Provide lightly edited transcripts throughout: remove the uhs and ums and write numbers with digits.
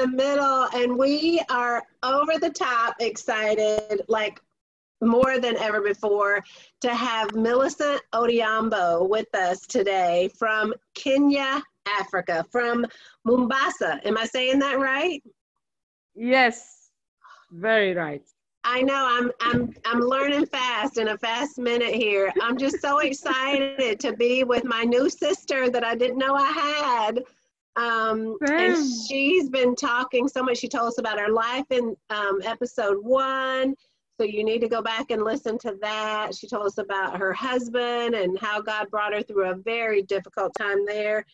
the Middle, and we are over the top excited, like more than ever before, to have Millicent Odhiambo with us today from Kenya, Africa, from Mombasa. Am I saying that right? Yes, very right. I know, I'm learning fast in a fast minute here. I'm just so excited to be with my new sister that I didn't know I had. And she's been talking so much. She told us about her life in episode 1. So you need to go back and listen to that. She told us about her husband and how God brought her through a very difficult time there.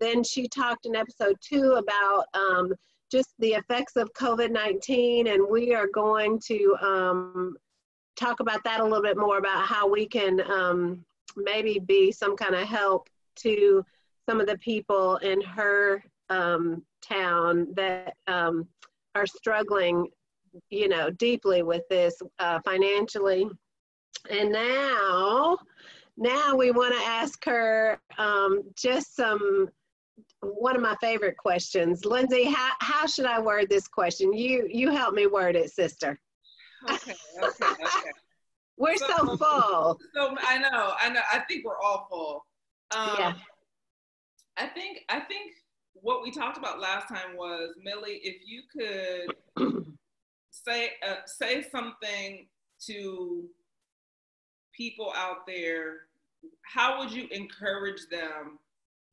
Then she talked in episode 2 about just the effects of COVID-19, and we are going to talk about that a little bit more, about how we can maybe be some kind of help to some of the people in her town that are struggling, you know, deeply with this financially. And now we want to ask her just one of my favorite questions. Lindsay, how should I word this question? You help me word it, sister. Okay. We're so full. So I know. I think we're all full. Yeah. I think what we talked about last time was, Millie, if you could say something to people out there, how would you encourage them?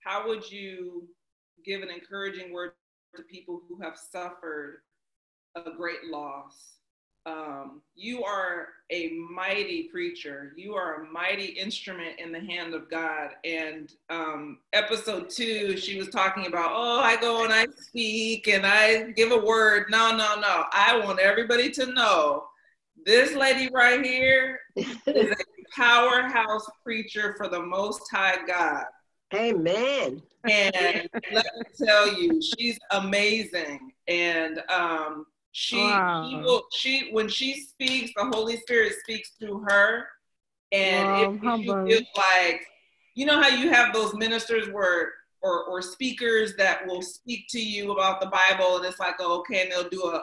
How would you give an encouraging word to people who have suffered a great loss? You are a mighty preacher. You are a mighty instrument in the hand of God. And episode 2, she was talking about, oh, I go and I speak and I give a word. No. I want everybody to know this lady right here is a powerhouse preacher for the Most High God. Amen. And let me tell you, she's amazing. And when she speaks, the Holy Spirit speaks through her. And if you feel like, you know how you have those ministers or speakers that will speak to you about the Bible, and it's like, oh, okay, and they'll do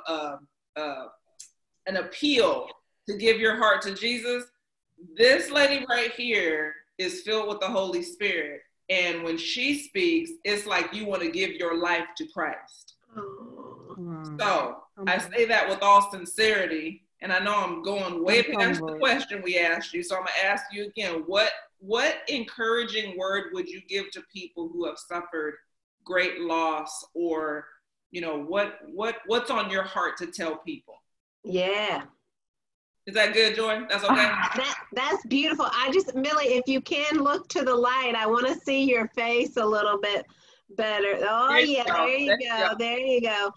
an appeal to give your heart to Jesus. This lady right here is filled with the Holy Spirit. And when she speaks, it's like you want to give your life to Christ. So I say that with all sincerity, and I know I'm going way past the question we asked you. So I'm going to ask you again, what encouraging word would you give to people who have suffered great loss, or, you know, what's on your heart to tell people? Yeah. Is that good, Joy? That's okay? That's beautiful. I just, Millie, if you can look to the light, I want to see your face a little bit better. Oh, there you go.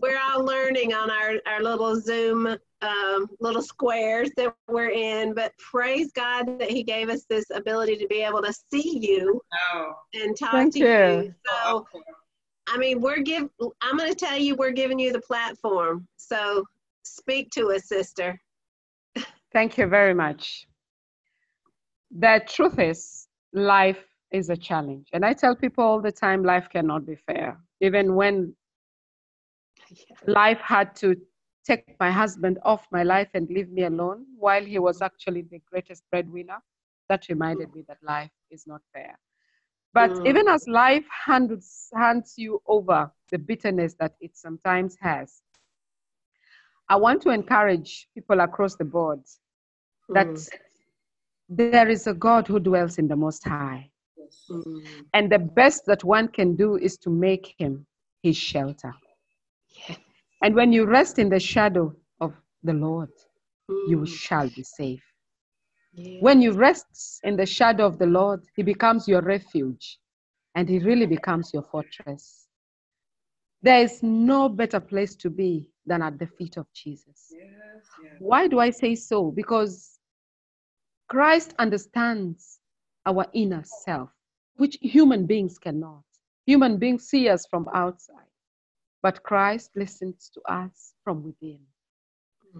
We're all learning on our little Zoom, little squares that we're in, but praise God that he gave us this ability to be able to see you and talk to you. So, I mean, I'm going to tell you, we're giving you the platform. So, speak to us, sister. Thank you very much. The truth is, life is a challenge. And I tell people all the time, life cannot be fair. Even when life had to take my husband off my life and leave me alone, while he was actually the greatest breadwinner, that reminded me that life is not fair. But even as life hands you over the bitterness that it sometimes has, I want to encourage people across the board that there is a God who dwells in the Most High. And the best that one can do is to make him his shelter. Yes. And when you rest in the shadow of the Lord, you shall be safe. Yes. When you rest in the shadow of the Lord, he becomes your refuge, and he really becomes your fortress. There is no better place to be than at the feet of Jesus. Yes. Why do I say so? Because Christ understands our inner self, which human beings cannot. Human beings see us from outside, but Christ listens to us from within.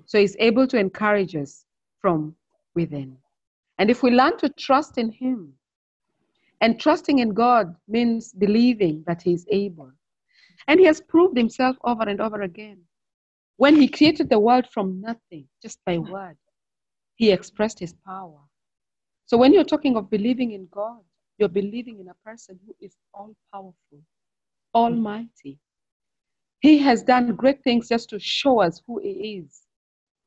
So he's able to encourage us from within. And if we learn to trust in him, and trusting in God means believing that he's able, And he has proved himself over and over again. When he created the world from nothing, just by word, he expressed his power. So when you're talking of believing in God, you're believing in a person who is all-powerful, almighty. He has done great things just to show us who he is.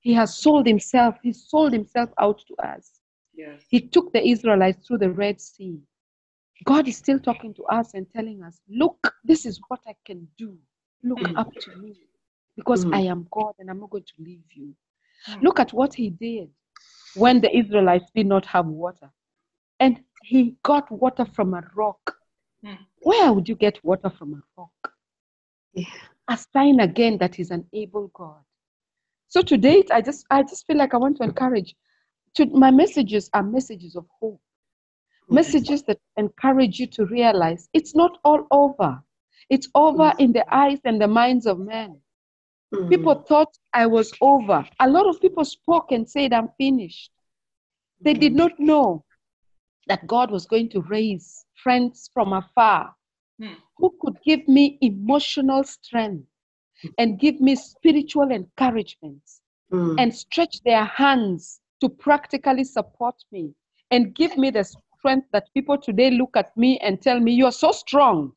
He has sold himself. He sold himself out to us. Yes. He took the Israelites through the Red Sea. God is still talking to us and telling us, look, this is what I can do. Look up to me, because I am God and I'm not going to leave you. Look at what he did when the Israelites did not have water. And he got water from a rock. Where would you get water from a rock? Yeah. A sign again that he's an able God. So to date, I just feel like I want to encourage. My messages are messages of hope. Messages that encourage you to realize it's not all over. It's over in the eyes and the minds of men. People thought I was over. A lot of people spoke and said, I'm finished. They did not know that God was going to raise friends from afar who could give me emotional strength and give me spiritual encouragement and stretch their hands to practically support me and give me the strength that people today look at me and tell me, you're so strong.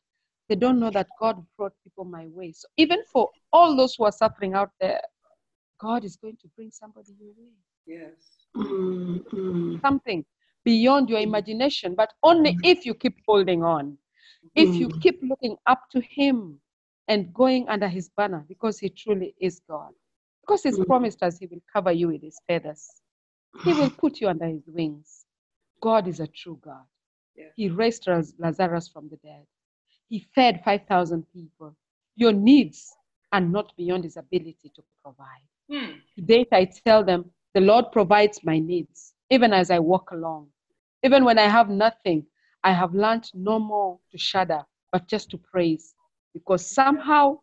They don't know that God brought people my way. So even for all those who are suffering out there, God is going to bring somebody your way. Yes. Something beyond your imagination, but only if you keep holding on. If you keep looking up to him and going under his banner, because he truly is God. Because he's promised us he will cover you with his feathers. He will put you under his wings. God is a true God. Yes. He raised Lazarus from the dead. He fed 5,000 people. Your needs are not beyond his ability to provide. Today I tell them, the Lord provides my needs, even as I walk along. Even when I have nothing, I have learned no more to shudder, but just to praise. Because somehow,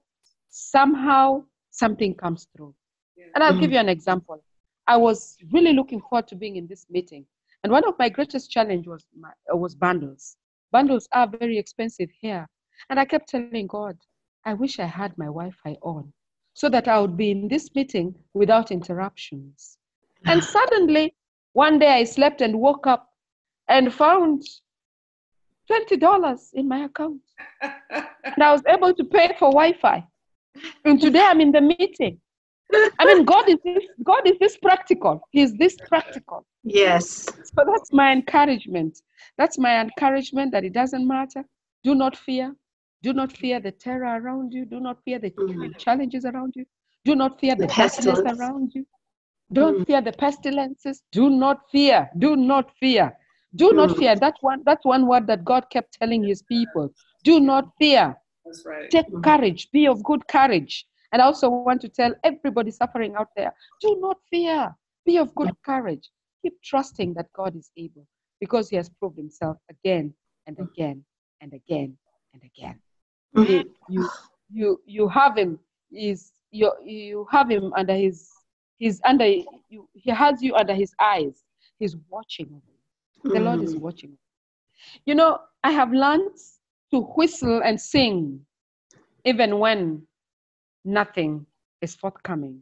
something comes through. Yes. And I'll give you an example. I was really looking forward to being in this meeting. And one of my greatest challenges was bundles. Bundles are very expensive here. And I kept telling God, I wish I had my Wi-Fi on so that I would be in this meeting without interruptions. And suddenly, one day I slept and woke up and found $20 in my account. And I was able to pay for Wi-Fi. And today I'm in the meeting. I mean, God is this practical. He is this practical. Yes. So that's my encouragement. That's my encouragement, that it doesn't matter. Do not fear. Do not fear the terror around you. Do not fear the challenges around you. Do not fear the pestilence around you. Don't fear the pestilences. Do not fear. Do not fear. Do not fear. That's one word that God kept telling his people. Do not fear. That's right. Take courage. Be of good courage. And I also want to tell everybody suffering out there, do not fear. Be of good courage. Keep trusting that God is able, because he has proved himself again and again and again and again. You have him. You have him under his under you. He has you under his eyes. He's watching over you. The Lord is watching over you. You know, I have learned to whistle and sing even when nothing is forthcoming,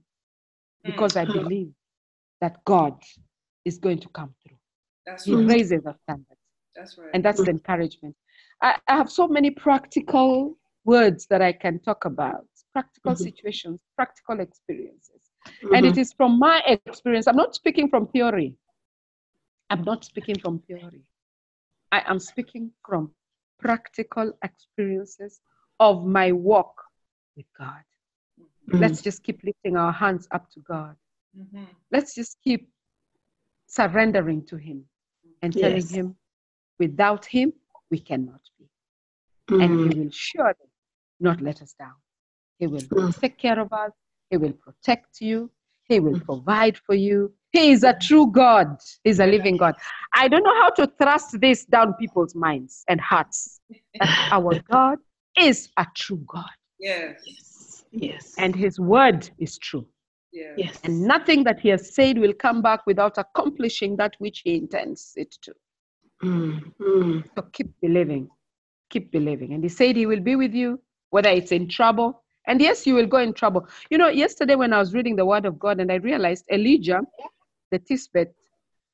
because I believe that God is going to come through. That's right. He raises a standard. That's right. And that's the encouragement. I have so many practical words that I can talk about, practical situations, practical experiences. And it is from my experience. I'm not speaking from theory. I am speaking from practical experiences of my walk with God. Let's just keep lifting our hands up to God. Let's just keep surrendering to him and telling him, without him, we cannot be. And he will surely not let us down. He will take care of us. He will protect you. He will provide for you. He is a true God. He's a living God. I don't know how to thrust this down people's minds and hearts. Our God is a true God. Yes. Yes. And his word is true. Yes. And nothing that he has said will come back without accomplishing that which he intends it to. So keep believing. And he said he will be with you whether it's in trouble. And yes, you will go in trouble. You know, yesterday when I was reading the Word of God and I realized Elijah, the Tisbet,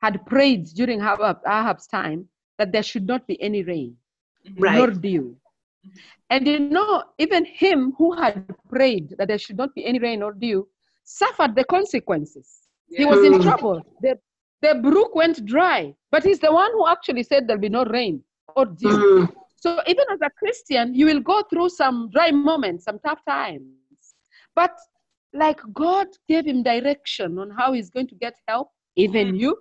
had prayed during Ahab's time that there should not be any rain, right, nor dew. And you know, even him who had prayed that there should not be any rain or dew suffered the consequences. Yeah. He was in trouble. The brook went dry, but he's the one who actually said there'll be no rain or dew. Mm. So even as a Christian, you will go through some dry moments, some tough times. But like God gave him direction on how he's going to get help, even you,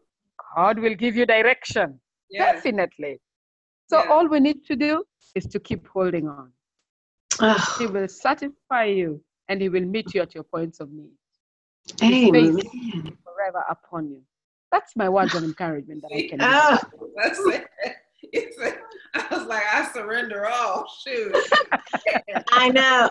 God will give you direction. Yeah. Definitely. So all we need to do is to keep holding on. He will satisfy you and he will meet you at your points of need. Amen. His face will be forever upon you. That's my words of encouragement that I can give. That's it. I was like, I surrender all. Shoot. I know.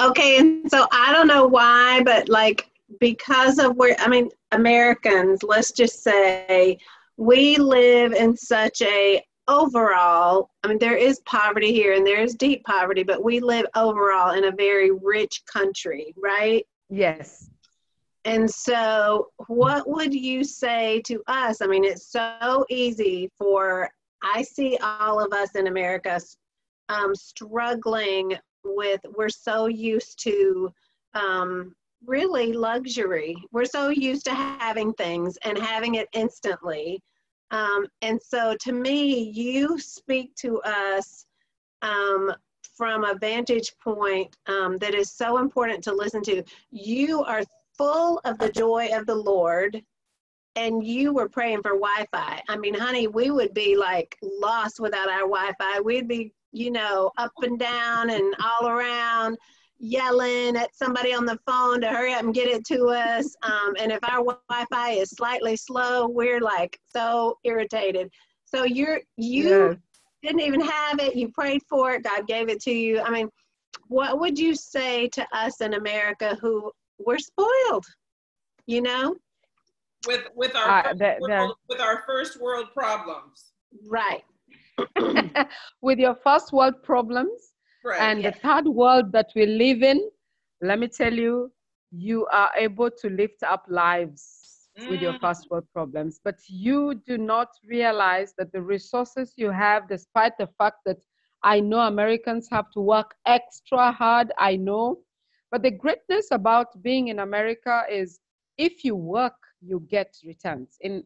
Okay, and so I don't know why, but like because of where, I mean, Americans, let's just say, we live in such a overall, I mean, there is poverty here and there is deep poverty, but we live overall in a very rich country, right? Yes. And so what would you say to us? I mean, it's so easy for, I see all of us in America struggling with, we're so used to really luxury. We're so used to having things and having it instantly. And so to me, you speak to us from a vantage point that is so important to listen to. You are full of the joy of the Lord, and you were praying for Wi-Fi. I mean, honey, we would be like lost without our Wi-Fi. We'd be, you know, up and down and all around, yelling at somebody on the phone to hurry up and get it to us. And if our Wi-Fi is slightly slow, we're like so irritated. So you didn't even have it. You prayed for it. God gave it to you. I mean, what would you say to us in America who we're spoiled, you know, with our first world problems, right? With your first world problems, right, and the third world that we live in. Let me tell you, you are able to lift up lives with your first world problems, but you do not realize that the resources you have, despite the fact that I know Americans have to work extra hard, I know. But the greatness about being in America is if you work, you get returns. In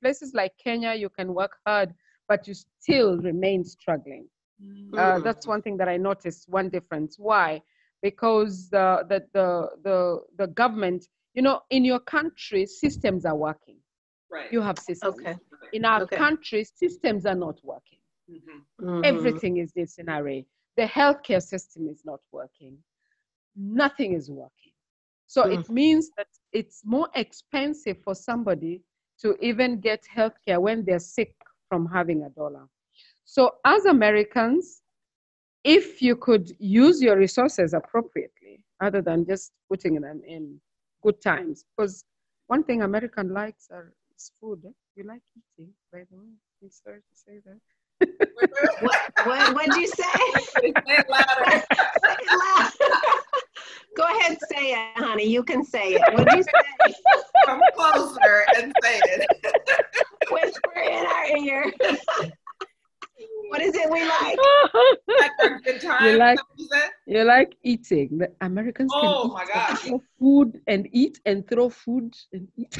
places like Kenya, you can work hard, but you still remain struggling. That's one thing that I noticed, one difference. Why? Because the government, you know, in your country, systems are working. Right. You have systems. Okay. In our country, systems are not working. Everything is disarray. The healthcare system is not working. Nothing is working. So it means that it's more expensive for somebody to even get healthcare when they're sick from having a dollar. So as Americans, if you could use your resources appropriately, other than just putting them in good times, because one thing American likes is food. You like eating, by the way. I'm sorry to say that. What'd you say? Say it louder. Go ahead, say it, honey. You can say it. What'd you say? Come closer and say it. Whisper in our ear. What is it we like? You like eating. The Americans can throw food and eat and throw food and eat.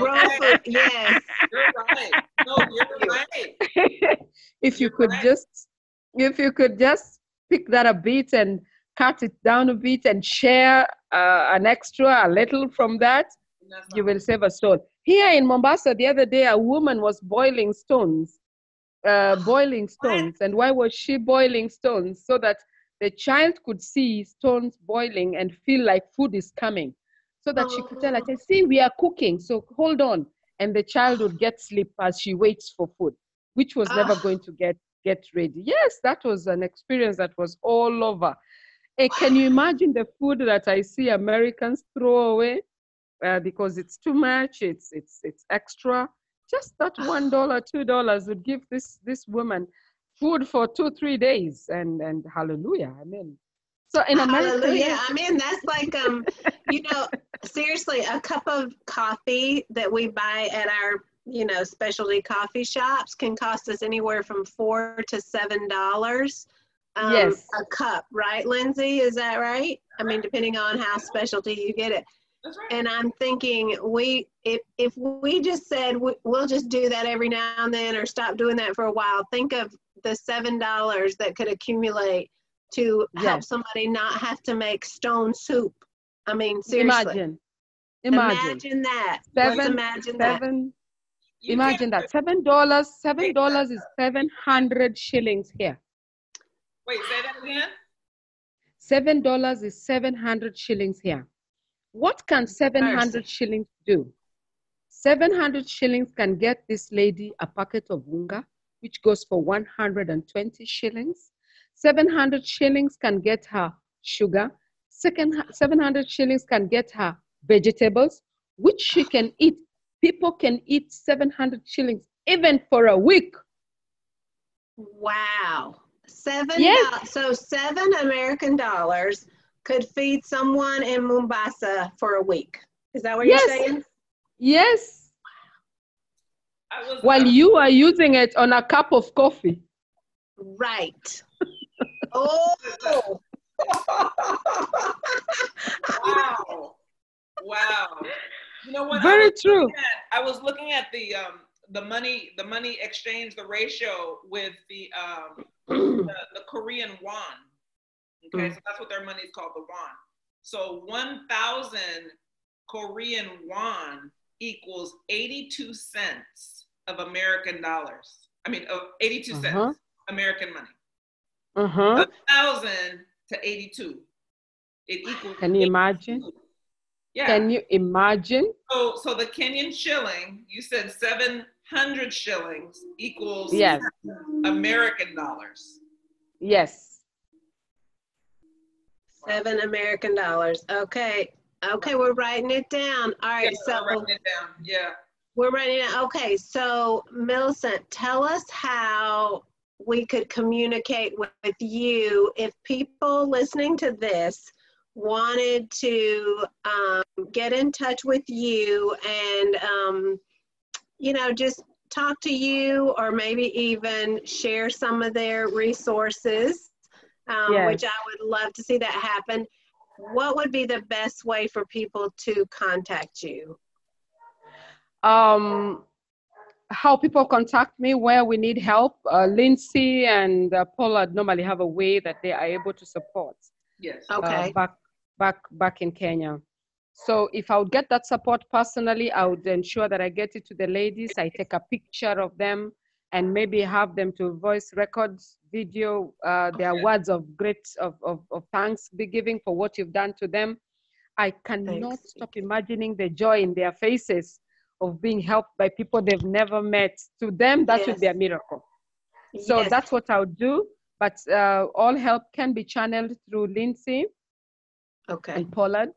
Raw food, yes. You're right. No, you're right. If you could just pick that a bit and cut it down a bit and share an extra, a little from that, you will save a soul. Here in Mombasa, the other day, a woman was boiling stones. And why was she boiling stones? So that the child could see stones boiling and feel like food is coming. So that she could tell her, see, we are cooking, so hold on. And the child would get sleep as she waits for food, which was never going to get ready. Yes, that was an experience that was all over. And can you imagine the food that I see Americans throw away because it's too much, it's extra? Just that $1, $2 would give this woman food for 2-3 days, and hallelujah, I mean. So in America, hallelujah, I mean, that's like, you know, seriously, a cup of coffee that we buy at our, you know, specialty coffee shops can cost us anywhere from $4 to $7. Yes. A cup, right, Lindsay? Is that right? I mean, depending on how specialty you get it. That's right. And I'm thinking, if we just said we'll just do that every now and then, or stop doing that for a while, think of the $7 that could accumulate to help somebody not have to make stone soup. I mean, seriously. Imagine that. Let's imagine that. $7 is 700 shillings here. Wait, say that again? $7 is 700 shillings here. What can 700 shillings do? 700 shillings can get this lady a packet of Wunga, which goes for 120 shillings. 700 shillings can get her sugar. 700 shillings can get her vegetables, which she can eat. People can eat 700 shillings even for a week. Wow. So $7 American could feed someone in Mombasa for a week. Is that what you're saying? Yes. Wow. While you are using it on a cup of coffee. Right. Oh. Wow. Wow. You know what? Very true. I was looking at the money exchange, the ratio with the Korean won. Okay, so that's what their money is called, the won. So 1,000 Korean won equals 82 cents of American dollars. I mean, of 82 cents American money. 1,000 to 82. It equals. Can you imagine? Yeah. Can you imagine? So the Kenyan shilling, you said 700 shillings equals American dollars. Yes. $7 American dollars. Okay, we're writing it down. All right, so we're writing it down. Yeah. We're writing it down. Okay, so Millicent, tell us how we could communicate with you if people listening to this wanted to get in touch with you and, you know, just talk to you, or maybe even share some of their resources, which I would love to see that happen. What would be the best way for people to contact you? How people contact me where we need help. Lindsay and Pollard normally have a way that they are able to support. Yes. Okay. Back in Kenya. So if I would get that support personally, I would ensure that I get it to the ladies. I take a picture of them and maybe have them to voice records, video, their words of great of thanksgiving for what you've done to them. I cannot stop imagining the joy in their faces of being helped by people they've never met. To them, that would be a miracle. So that's what I'll do. But all help can be channeled through Lindsay and Pollard.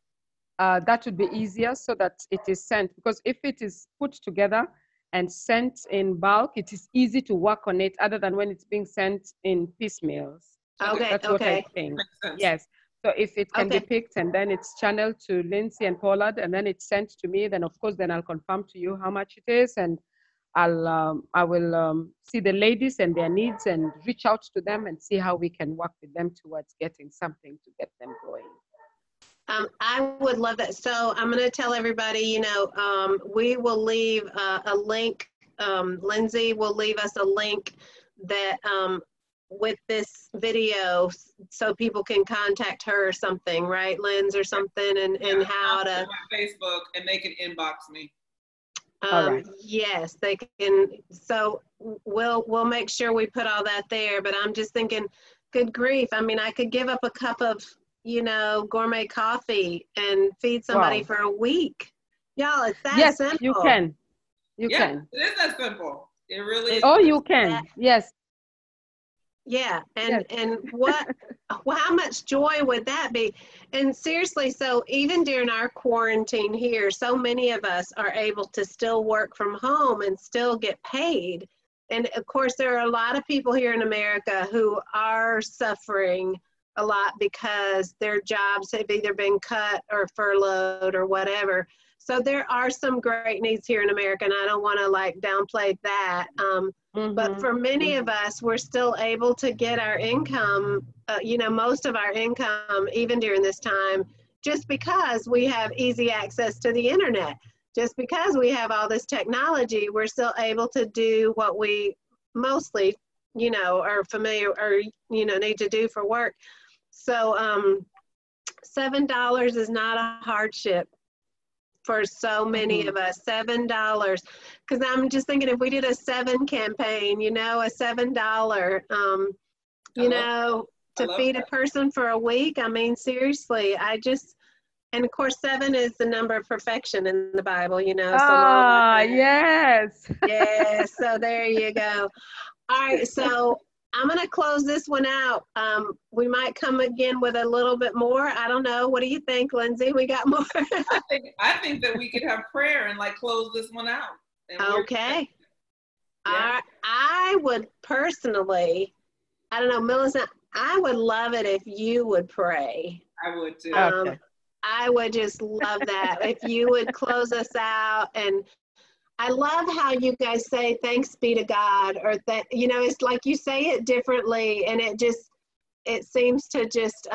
That would be easier so that it is sent. Because if it is put together and sent in bulk, it is easy to work on it other than when it's being sent in piecemeals. So that's what I think. Yes. So if it can be picked and then it's channeled to Lindsay and Pollard and then it's sent to me, then of course, then I'll confirm to you how much it is, and I will see the ladies and their needs and reach out to them and see how we can work with them towards getting something to get them going. I would love that. So I'm going to tell everybody, you know, we will leave a link. Lindsay will leave us a link that with this video so people can contact her or something, right, Linz, or something, and how to. My Facebook, and they can inbox me. Yes, they can. So we'll make sure we put all that there, but I'm just thinking, good grief. I mean, I could give up a cup of, you know, gourmet coffee and feed somebody for a week. Y'all, it's that simple. Yes, you can. You can. It is that simple. It really is. Oh, you can. Yes. Yeah. And what, how much joy would that be? And seriously, so even during our quarantine here, so many of us are able to still work from home and still get paid And of course, there are a lot of people here in America who are suffering a lot because their jobs have either been cut or furloughed or whatever. So there are some great needs here in America, and I don't want to like downplay that. But for many of us, we're still able to get our income, you know, most of our income, even during this time, just because we have easy access to the internet. Just because we have all this technology, we're still able to do what we mostly, you know, are familiar or, you know, need to do for work. So $7 is not a hardship for so many of us. $7, because I'm just thinking if we did a $7 campaign, you know, a $7, you know, to feed a person for a week. I mean, seriously, I just, and of course, 7 is the number of perfection in the Bible, you know. Ah, so yes. Yes. So there you go. All right. So I'm going to close this one out. We might come again with a little bit more. I don't know. What do you think, Lindsay? We got more. I think that we could have prayer and like close this one out. Okay. Yeah. All right. I would personally, I don't know, Millicent, I would love it if you would pray. I would too. Okay. I would just love that if you would close us out. And I love how you guys say thanks be to God, or that, you know, it's like you say it differently, and it just, it seems to just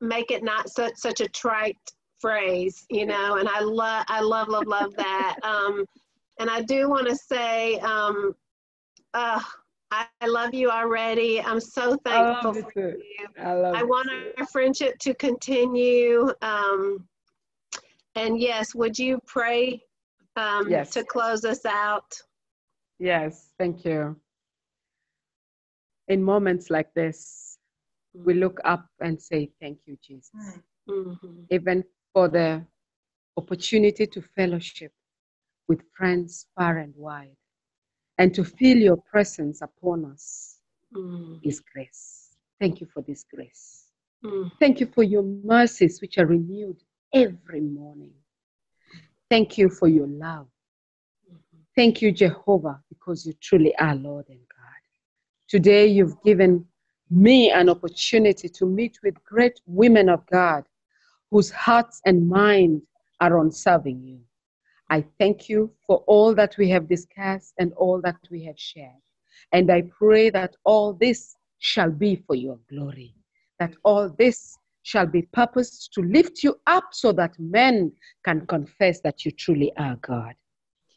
make it not such a trite phrase, you know. And I love that. And I do want to say I love you already. I'm so thankful for you. I want our friendship to continue. And yes, would you pray to close us out? Yes, thank you. In moments like this, we look up and say, thank you, Jesus. Mm-hmm. Even for the opportunity to fellowship with friends far and wide. And to feel your presence upon us is grace. Thank you for this grace. Thank you for your mercies, which are renewed every morning. Thank you for your love. Thank you, Jehovah, because you truly are Lord and God. Today you've given me an opportunity to meet with great women of God whose hearts and minds are on serving you. I thank you for all that we have discussed and all that we have shared. And I pray that all this shall be for your glory, that all this shall be purposed to lift you up so that men can confess that you truly are God.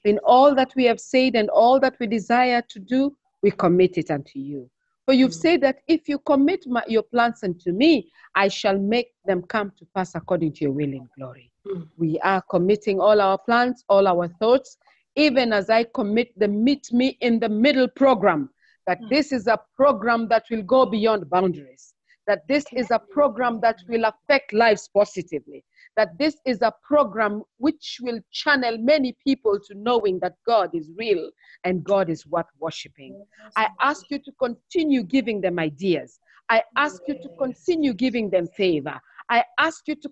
In all that we have said and all that we desire to do, we commit it unto you. For you've said that if you commit your plans unto me, I shall make them come to pass according to your will and glory. We are committing all our plans, all our thoughts, even as I commit the Meet Me in the Middle program, that this is a program that will go beyond boundaries, that this is a program that will affect lives positively, that this is a program which will channel many people to knowing that God is real and God is worth worshiping. I ask you to continue giving them ideas. I ask you to continue giving them favor. I ask you to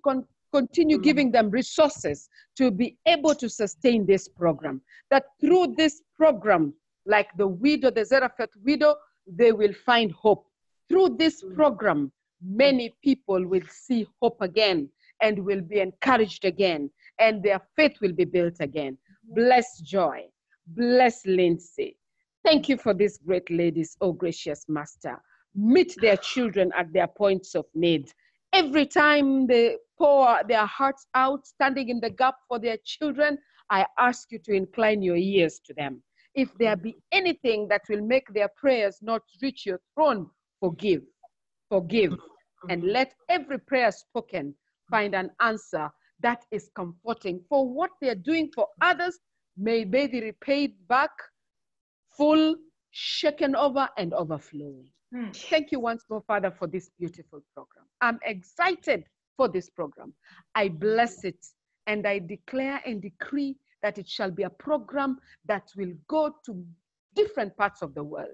continue giving them resources to be able to sustain this program. That through this program, like the widow, the Zarephath widow, they will find hope. Through this program, many people will see hope again, and will be encouraged again, and their faith will be built again. Bless Joy. Bless Lindsay. Thank you for these great ladies, oh gracious Master. Meet their children at their points of need. Every time they pour their hearts out, standing in the gap for their children, I ask you to incline your ears to them. If there be anything that will make their prayers not reach your throne, forgive. Forgive. And let every prayer spoken find an answer that is comforting. For what they are doing for others, may they be repaid back, full, shaken over, and overflowing. Thank you once more, Father, for this beautiful program. I'm excited for this program. I bless it, and I declare and decree that it shall be a program that will go to different parts of the world,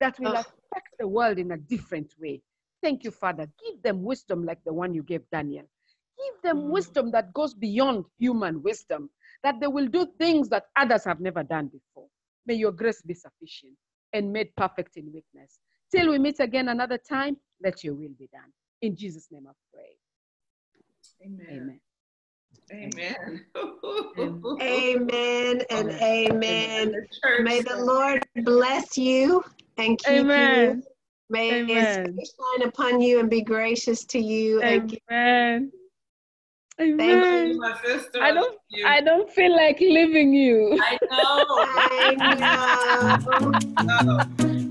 that will affect the world in a different way. Thank you, Father. Give them wisdom like the one you gave Daniel. Give them wisdom that goes beyond human wisdom, that they will do things that others have never done before. May your grace be sufficient and made perfect in weakness. Till we meet again another time, let your will be done. In Jesus' name I pray. Amen. Amen. Amen. Amen and amen. May the Lord bless you and keep you. May His shine upon you and be gracious to you. Amen. Amen. Thank you, my sister. I don't feel like leaving you. I know. I know.